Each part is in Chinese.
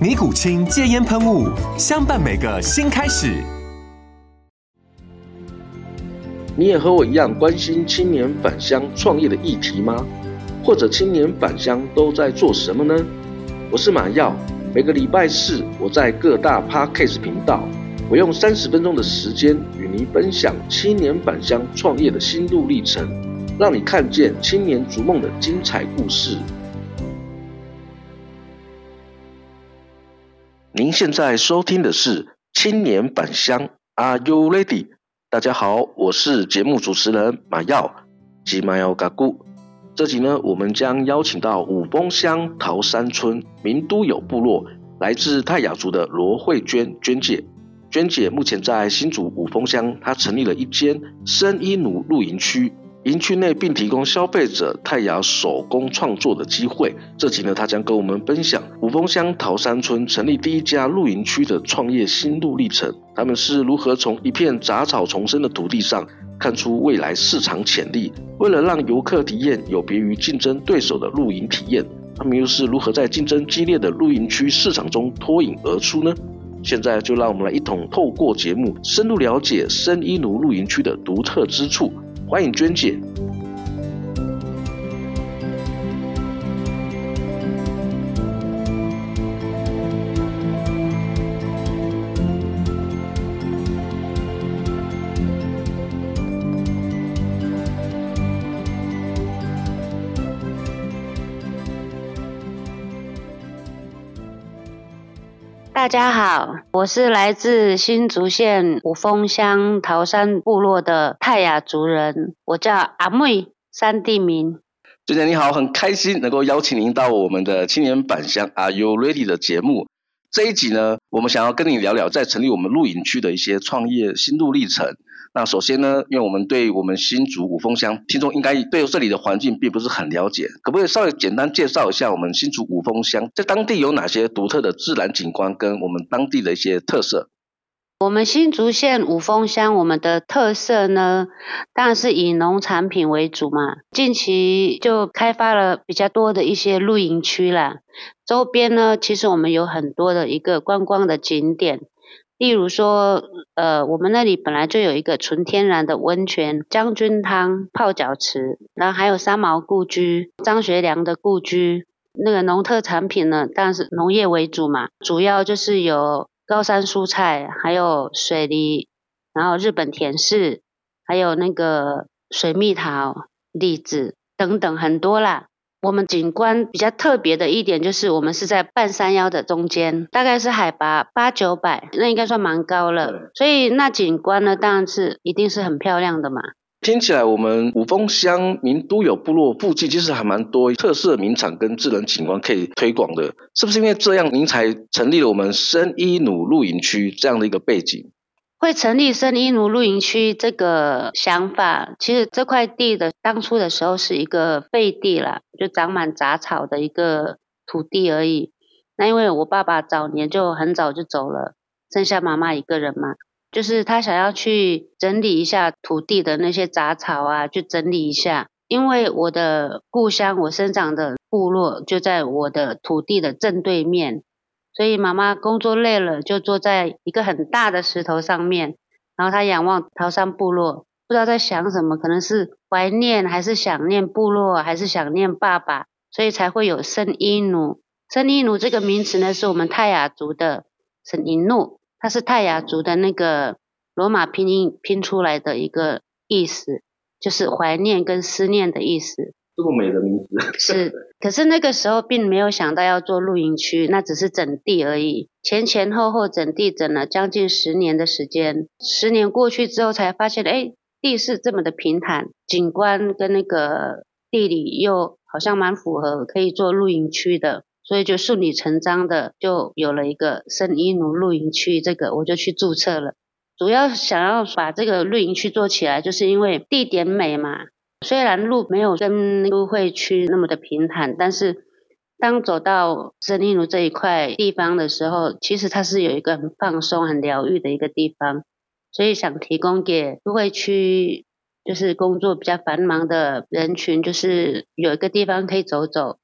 尼古清戒烟喷雾，相伴每个新开始。你也和我一样关心青年返乡创业的议题吗？或者青年返乡都在做什么呢？我是马耀，每个礼拜四我在各大 Podcast 频道，我用30分钟的时间与您分享青年返乡创业的心路历程，让你看见青年逐梦的精彩故事。您现在收听的是青年返乡 Are you ready？ 大家好，我是节目主持人马耀及马耀嘎姑。这集呢，我们将邀请到五峰乡桃山村民都有部落来自泰雅族的罗慧娟娟姐。娟姐目前在新竹五峰乡，她成立了一间生衣奴露营区，营区内并提供消费者泰雅手工创作的机会。这集呢，他将跟我们分享五峰乡桃山村成立第一家露营区的创业心路历程，他们是如何从一片杂草丛生的土地上看出未来市场潜力，为了让游客体验有别于竞争对手的露营体验，他们又是如何在竞争激烈的露营区市场中脱颖而出呢？现在就让我们来一同透过节目深入了解生衣奴露营区的独特之处。欢迎娟姐。大家好，我是来自新竹县五峰乡桃山部落的泰雅族人，我叫阿妹，山地名。娟姐你好，很开心能够邀请您到我们的青年返乡 Are You Ready 的节目。这一集呢，我们想要跟你聊聊在成立我们露营区的一些创业心路历程。那首先呢，因为我们对我们新竹五峰乡听众应该对这里的环境并不是很了解，可不可以稍微简单介绍一下我们新竹五峰乡在当地有哪些独特的自然景观跟我们当地的一些特色？我们新竹县五峰乡，我们的特色呢，当然是以农产品为主嘛。近期就开发了比较多的一些露营区啦，周边呢，其实我们有很多的一个观光的景点，例如说，我们那里本来就有一个纯天然的温泉将军汤泡脚池，然后还有三毛故居、张学良的故居。那个农特产品呢，当然是农业为主嘛，主要就是有高山蔬菜，还有水梨，然后日本甜柿，还有那个水蜜桃、栗子等等很多啦。我们景观比较特别的一点就是我们是在半山腰的中间，大概是海拔800-900，那应该算蛮高了，所以那景观呢，当然是一定是很漂亮的嘛。听起来我们五峰乡民都有部落附近其实还蛮多特色名产跟自然景观可以推广的，是不是因为这样您才成立了我们生衣奴露营区这样的一个背景？会成立生衣奴露营区这个想法，其实这块地的当初的时候是一个废地啦，就长满杂草的一个土地而已。那因为我爸爸早年就很早就走了，剩下妈妈一个人嘛，就是他想要去整理一下土地的那些杂草啊，去整理一下。因为我的故乡，我生长的部落就在我的土地的正对面，所以妈妈工作累了就坐在一个很大的石头上面，然后她仰望桃山部落，不知道在想什么，可能是怀念还是想念部落还是想念爸爸，所以才会有生衣奴。生衣奴这个名词呢，是我们泰雅族的生衣奴，它是泰雅族的那个罗马拼音拼出来的一个意思，就是怀念跟思念的意思。这么美的名字。是，可是那个时候并没有想到要做露营区，那只是整地而已。前后整地整了将近10年的时间，10年过去之后才发现，哎，地势这么的平坦，景观跟那个地理又好像蛮符合可以做露营区的，所以就顺理成章的就有了一个圣伊奴露营区，这个我就去注册了。主要想要把这个露营区做起来，就是因为地点美嘛。虽然路没有跟都会区那么的平坦，但是当走到圣伊奴这一块地方的时候，其实它是有一个很放松很疗愈的一个地方，所以想提供给都会区就是工作比较繁忙的人群，就是有一个地方可以走走，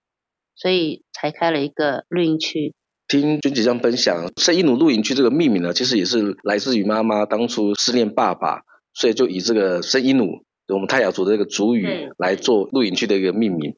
所以才开了一个露营区。听君姐这样分享，圣伊奴露营区这个命名呢，其实也是来自于妈妈当初思念爸爸，所以就以这个圣伊奴我们泰雅族的这个族语来做露营区的一个命名。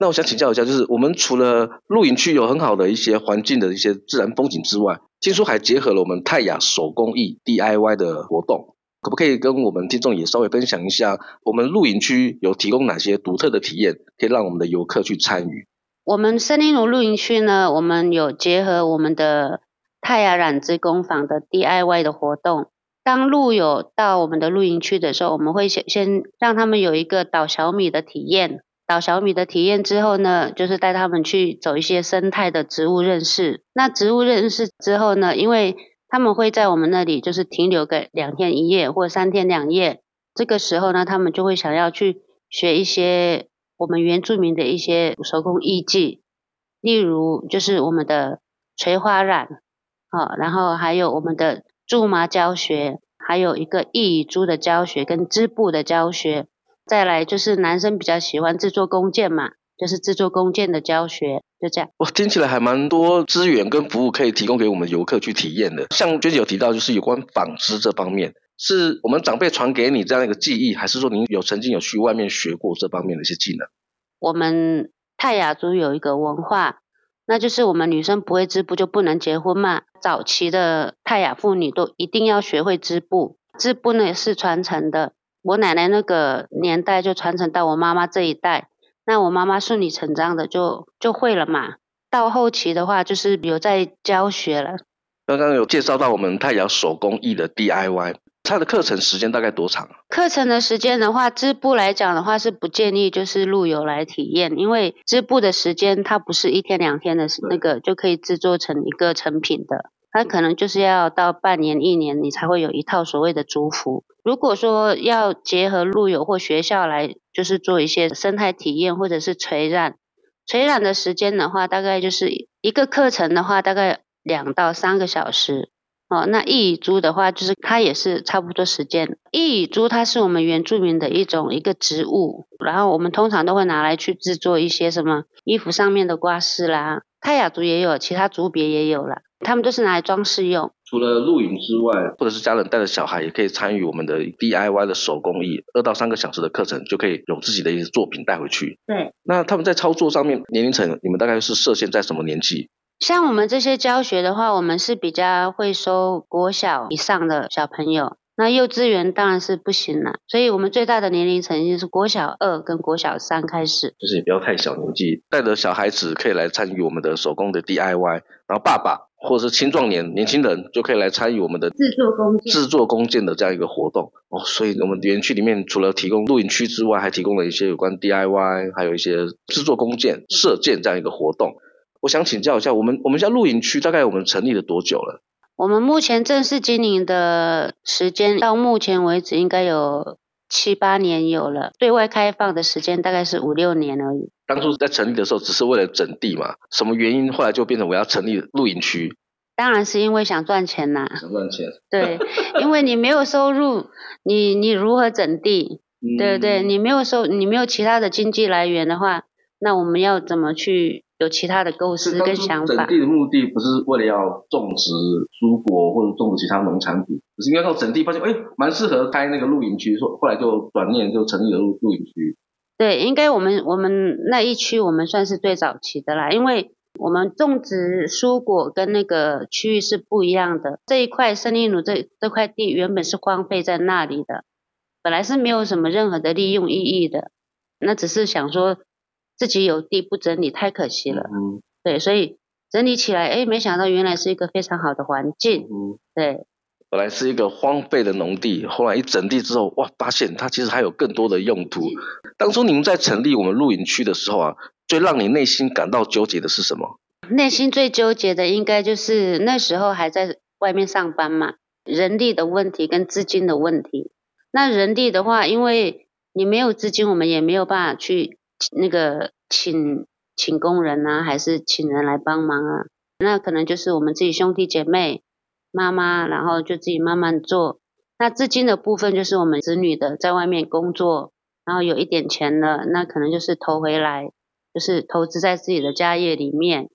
那我想请教一下，就是我们除了露营区有很好的一些环境的一些自然风景之外，听说还结合了我们泰雅手工艺 DIY 的活动，可不可以跟我们听众也稍微分享一下，我们露营区有提供哪些独特的体验可以让我们的游客去参与？我们圣伊奴露营区呢，我们有结合我们的泰雅染织工坊的 DIY 的活动。当路友到我们的露营区的时候，我们会先让他们有一个捣小米的体验。捣小米的体验之后呢，就是带他们去走一些生态的植物认识。那植物认识之后呢，因为他们会在我们那里就是停留个2天1夜或3天2夜，这个时候呢，他们就会想要去学一些我们原住民的一些手工艺技，例如就是我们的垂花染，然后还有我们的苎麻教学，还有一个义羽珠的教学跟织布的教学，再来就是男生比较喜欢制作弓箭嘛，就是制作弓箭的教学，就这样。哇，听起来还蛮多资源跟服务可以提供给我们游客去体验的。像娟姐有提到就是有关纺织这方面，是我们长辈传给你这样一个技艺，还是说您曾经有去外面学过这方面的一些技能？我们泰雅族有一个文化，那就是我们女生不会织布就不能结婚嘛，早期的泰雅妇女都一定要学会织布。织布呢是传承的，我奶奶那个年代就传承到我妈妈这一代，那我妈妈顺理成章的就会了嘛。到后期的话就是有在教学了。刚刚有介绍到我们泰雅手工艺的 DIY， 它的课程时间大概多长？课程的时间的话，织布来讲的话是不建议就是路友来体验，因为织布的时间它不是1天2天的那个就可以制作成一个成品的，它可能就是要到半年1年你才会有一套所谓的族服。如果说要结合路友或学校来就是做一些生态体验或者是垂染的时间的话，大概就是一个课程的话大概2到3个小时。那义羽珠的话就是它也是差不多时间。义羽珠它是我们原住民的一个植物，然后我们通常都会拿来去制作一些什么衣服上面的挂饰啦，泰雅族也有，其他族别也有啦，他们都是拿来装饰用。除了露营之外，或者是家人带着小孩也可以参与我们的 DIY 的手工艺，2到3个小时的课程就可以有自己的一些作品带回去。对，那他们在操作上面年龄层你们大概是设限在什么年纪？像我们这些教学的话，我们是比较会收国小以上的小朋友，那幼稚园当然是不行了，所以我们最大的年龄层就是国小2跟国小3开始，就是也不要太小年纪，带着小孩子可以来参与我们的手工的 DIY， 然后爸爸或者是青壮年年轻人就可以来参与我们的制作弓箭的这样一个活动。所以我们园区里面除了提供露营区之外，还提供了一些有关 DIY 还有一些制作弓箭射箭这样一个活动。我想请教一下，我们现在露营区大概我们成立了多久了？我们目前正式经营的时间到目前为止应该有7、8年有了，对外开放的时间大概是5、6年而已。当初在成立的时候只是为了整地嘛，什么原因后来就变成我要成立露营区？当然是因为想赚钱啦。想赚钱。对，因为你没有收入，你如何整地？对不对？你没有其他的经济来源的话，那我们要怎么去有其他的构思跟想法？整地的目的不是为了要种植蔬果或者种植其他农产品，只是因为到整地发现蛮适合开那个露营区，后来就转念就成立了露营区。对，应该我们那一区我们算是最早期的啦，因为我们种植蔬果跟那个区域是不一样的。这一块胜利努这块地原本是荒废在那里的，本来是没有什么任何的利用意义的。那只是想说自己有地不整理太可惜了，对，所以整理起来，哎，没想到原来是一个非常好的环境，对。本来是一个荒废的农地，后来一整地之后，哇，发现它其实还有更多的用途。当初你们在成立我们露营区的时候啊，最让你内心感到纠结的是什么？内心最纠结的应该就是那时候还在外面上班嘛，人力的问题跟资金的问题。那人力的话，因为你没有资金，我们也没有办法去那个请工人啊，还是请人来帮忙啊。那可能就是我们自己兄弟姐妹。妈妈，然后就自己慢慢做。那资金的部分就是我们子女的在外面工作，然后有一点钱了，那可能就是投回来，就是投资在自己的家业里面，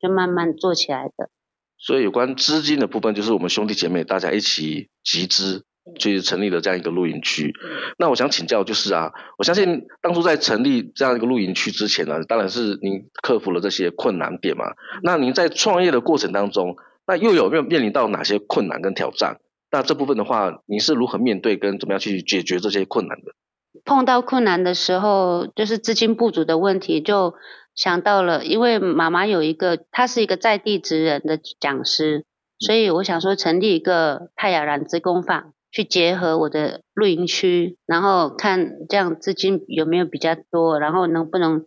就慢慢做起来的。所以有关资金的部分，就是我们兄弟姐妹大家一起集资，去成立了这样一个露营区。那我想请教就是啊，我相信当初在成立这样一个露营区之前呢，当然是您克服了这些困难点嘛。那您在创业的过程当中，那又有没有面临到哪些困难跟挑战？那这部分的话，你是如何面对跟怎么样去解决这些困难的？碰到困难的时候，就是资金不足的问题，就想到了，因为妈妈有一个，她是一个在地职人的讲师，所以我想说成立一个泰雅染织工坊，去结合我的露营区，然后看这样资金有没有比较多，然后能不能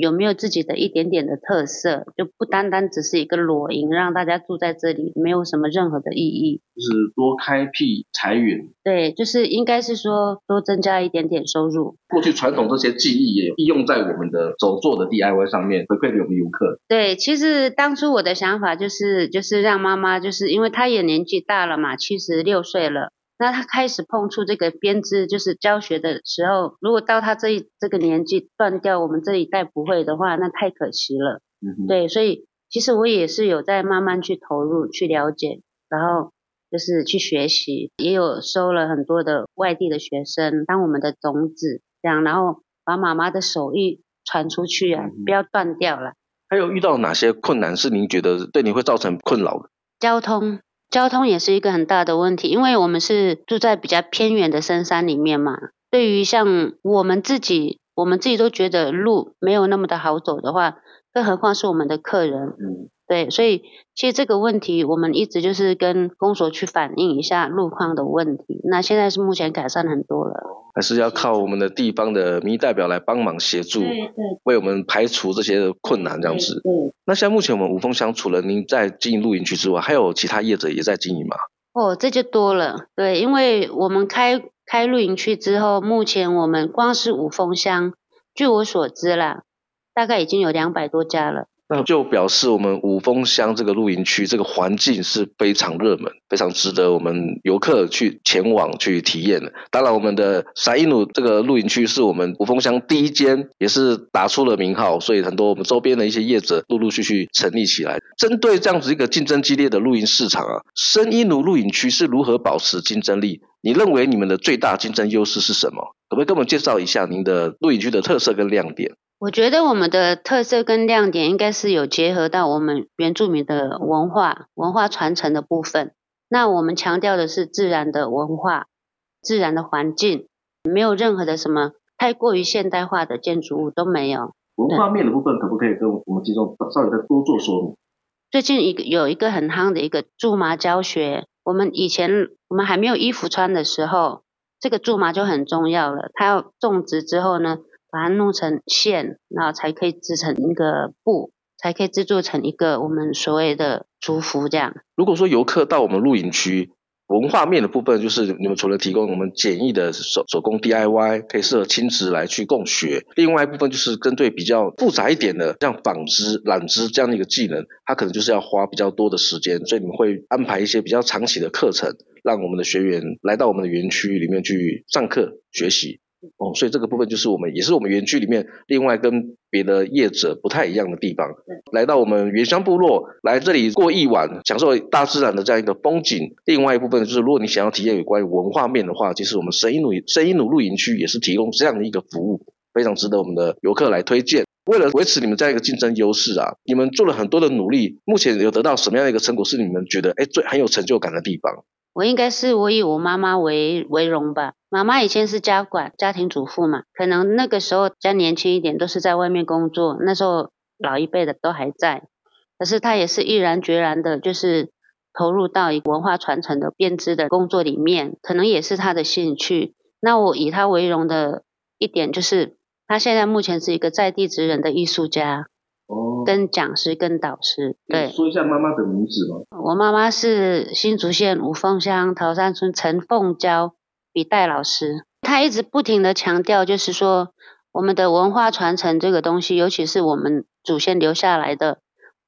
有没有自己的一点点的特色，就不单单只是一个裸营，让大家住在这里没有什么任何的意义，就是多开辟财源。对，就是应该是说多增加一点点收入。过去传统这些技艺也利用在我们的手做的 DIY 上面，回馈给我们游客。对，其实当初我的想法就是让妈妈，就是因为她也年纪大了嘛，76岁了。那他开始碰触这个编织，就是教学的时候，如果到他这个年纪断掉，我们这一代不会的话，那太可惜了。对，所以其实我也是有在慢慢去投入、去了解，然后就是去学习，也有收了很多的外地的学生当我们的种子，这样，然后把妈妈的手艺传出去啊，不要断掉了。还有遇到哪些困难是您觉得对你会造成困扰的？交通也是一个很大的问题，因为我们是住在比较偏远的深山里面嘛。对于像我们自己都觉得路没有那么的好走的话，更何况是我们的客人。对，所以其实这个问题我们一直就是跟公所去反映一下路况的问题。那现在是目前改善很多了。还是要靠我们的地方的民意代表来帮忙协助，为我们排除这些困难这样子。那现在目前我们五峰乡除了您在经营露营区之外，还有其他业者也在经营吗？哦，这就多了。对，因为我们开露营区之后，目前我们光是五峰乡，据我所知啦，大概已经有200多家了。那就表示我们五峰乡这个露营区，这个环境是非常热门，非常值得我们游客去前往去体验的。当然我们的山伊努这个露营区是我们五峰乡第一间，也是打出了名号，所以很多我们周边的一些业者陆陆续续成立起来。针对这样子一个竞争激烈的露营市场啊，山伊努露营区是如何保持竞争力？你认为你们的最大竞争优势是什么？可不可以跟我们介绍一下您的露营区的特色跟亮点？我觉得我们的特色跟亮点应该是有结合到我们原住民的文化传承的部分。那我们强调的是自然的文化、自然的环境，没有任何的什么太过于现代化的建筑物都没有。文化面的部分可不可以跟我们听众稍微再多做说明？最近有一个很夯的一个苎麻教学，我们以前还没有衣服穿的时候，这个苎麻就很重要了。它要种植之后呢，把它弄成线，然后才可以织成一个布，才可以制作成一个我们所谓的族服这样。如果说游客到我们露营区，文化面的部分就是你们除了提供我们简易的手工 DIY， 可以适合亲子来去共学，另外一部分就是针对比较复杂一点的像纺织、染织这样的一个技能，它可能就是要花比较多的时间，所以你们会安排一些比较长期的课程，让我们的学员来到我们的园区里面去上课学习。所以这个部分就是也是我们园区里面另外跟别的业者不太一样的地方。来到我们原乡部落，来这里过一晚，享受大自然的这样一个风景。另外一部分就是如果你想要体验有关于文化面的话，其实我们圣伊努露营区也是提供这样的一个服务，非常值得我们的游客来推荐。为了维持你们这样一个竞争优势啊，你们做了很多的努力，目前有得到什么样的一个成果是你们觉得最很有成就感的地方？我应该是我以我妈妈为荣吧。妈妈以前是家庭主妇嘛，可能那个时候比较年轻一点，都是在外面工作，那时候老一辈的都还在，可是她也是毅然决然的就是投入到一个文化传承的编织的工作里面，可能也是她的兴趣。那我以她为荣的一点就是他现在目前是一个在地职人的艺术家，跟讲师跟导师。对，说一下妈妈的名字吗？我妈妈是新竹县五峰乡桃山村陈凤娇笔袋老师。她一直不停的强调，就是说我们的文化传承这个东西，尤其是我们祖先留下来的，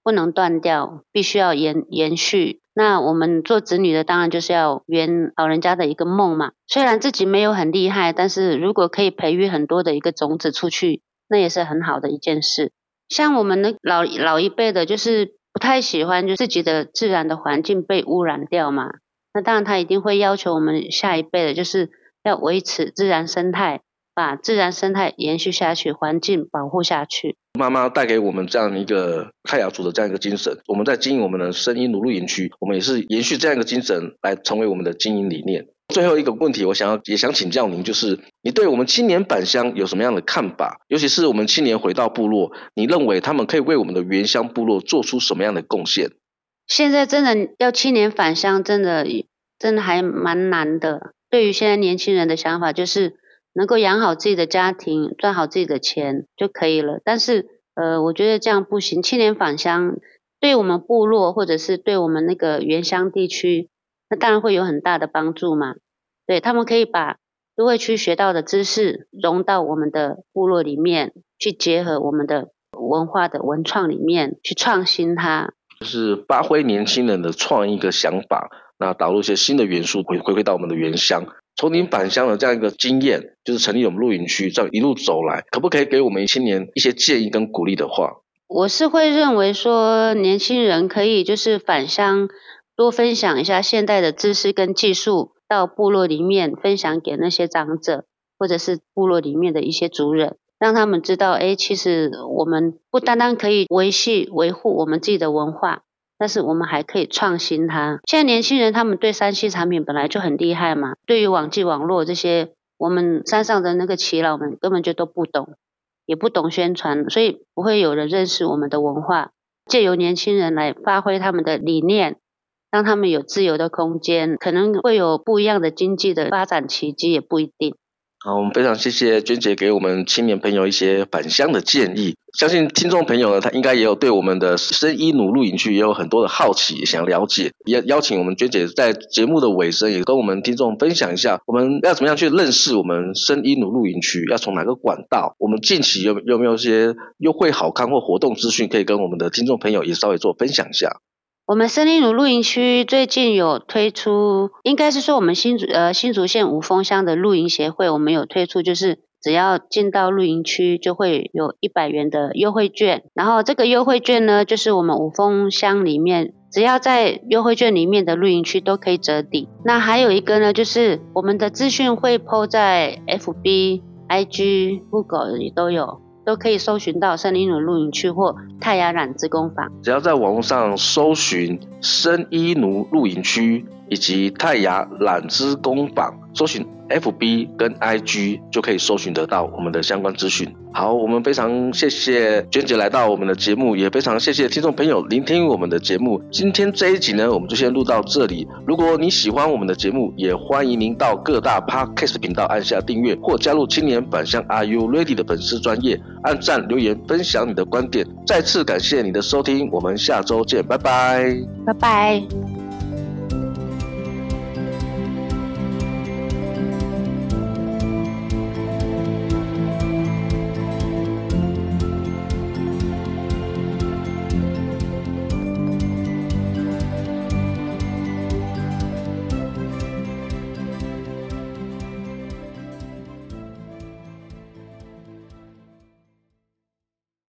不能断掉，必须要延续。那我们做子女的当然就是要圆老人家的一个梦嘛，虽然自己没有很厉害，但是如果可以培育很多的一个种子出去，那也是很好的一件事。像我们的老一辈的就是不太喜欢就自己的自然的环境被污染掉嘛，那当然他一定会要求我们下一辈的就是要维持自然生态，把自然生态延续下去，环境保护下去。妈妈带给我们这样一个泰雅族的这样一个精神，我们在经营我们的生医努鹿营区，我们也是延续这样一个精神来成为我们的经营理念。最后一个问题我也想请教您，就是你对我们青年返乡有什么样的看法？尤其是我们青年回到部落，你认为他们可以为我们的原乡部落做出什么样的贡献？现在真的要青年返乡真的还蛮难的。对于现在年轻人的想法就是能够养好自己的家庭，赚好自己的钱就可以了，但是我觉得这样不行。青年返乡对我们部落或者是对我们那个原乡地区，那当然会有很大的帮助嘛。对，他们可以把都会区学到的知识融到我们的部落里面去，结合我们的文化的文创里面去创新它，就是发挥年轻人的创意的想法，那导入一些新的元素回馈到我们的原乡。从您返乡的这样一个经验，就是成立我们露营区，这样一路走来，可不可以给我们青年一些建议跟鼓励的话？我是会认为说年轻人可以就是返乡多分享一下现代的知识跟技术到部落里面，分享给那些长者或者是部落里面的一些族人，让他们知道其实我们不单单可以维护我们自己的文化，但是我们还可以创新它。现在年轻人他们对 3C 产品本来就很厉害嘛，对于网际网络这些，我们山上的那个耆老们根本就都不懂，也不懂宣传，所以不会有人认识我们的文化。借由年轻人来发挥他们的理念，让他们有自由的空间，可能会有不一样的经济的发展奇迹，也不一定。好，我们非常谢谢娟姐给我们青年朋友一些返乡的建议。相信听众朋友呢，他应该也有对我们的生医努鹿营区也有很多的好奇，也想了解，也邀请我们娟姐在节目的尾声也跟我们听众分享一下，我们要怎么样去认识我们生医努鹿营区，要从哪个管道，我们近期有没有一些优惠好康或活动资讯可以跟我们的听众朋友也稍微做分享一下？我们森林鲁露营区最近有推出，应该是说我们新竹县五峰乡的露营协会，我们有推出就是只要进到露营区就会有100元的优惠券，然后这个优惠券呢，就是我们五峰乡里面只要在优惠券里面的露营区都可以折抵。那还有一个呢，就是我们的资讯会 po 在 FB、IG、Google 也都有，都可以搜寻到森林鲁露营区或泰雅染织工坊。只要在网络上搜寻森伊奴露营区以及泰雅染织工坊，搜寻 FB 跟 IG 就可以搜寻得到我们的相关资讯。好，我们非常谢谢娟姐来到我们的节目，也非常谢谢听众朋友聆听我们的节目。今天这一集呢，我们就先录到这里。如果你喜欢我们的节目，也欢迎您到各大 Podcast 频道按下订阅，或加入青年返乡 RU Ready 的粉丝专页，按赞留言分享你的观点。再次感谢你的收听，我们下周见，拜拜。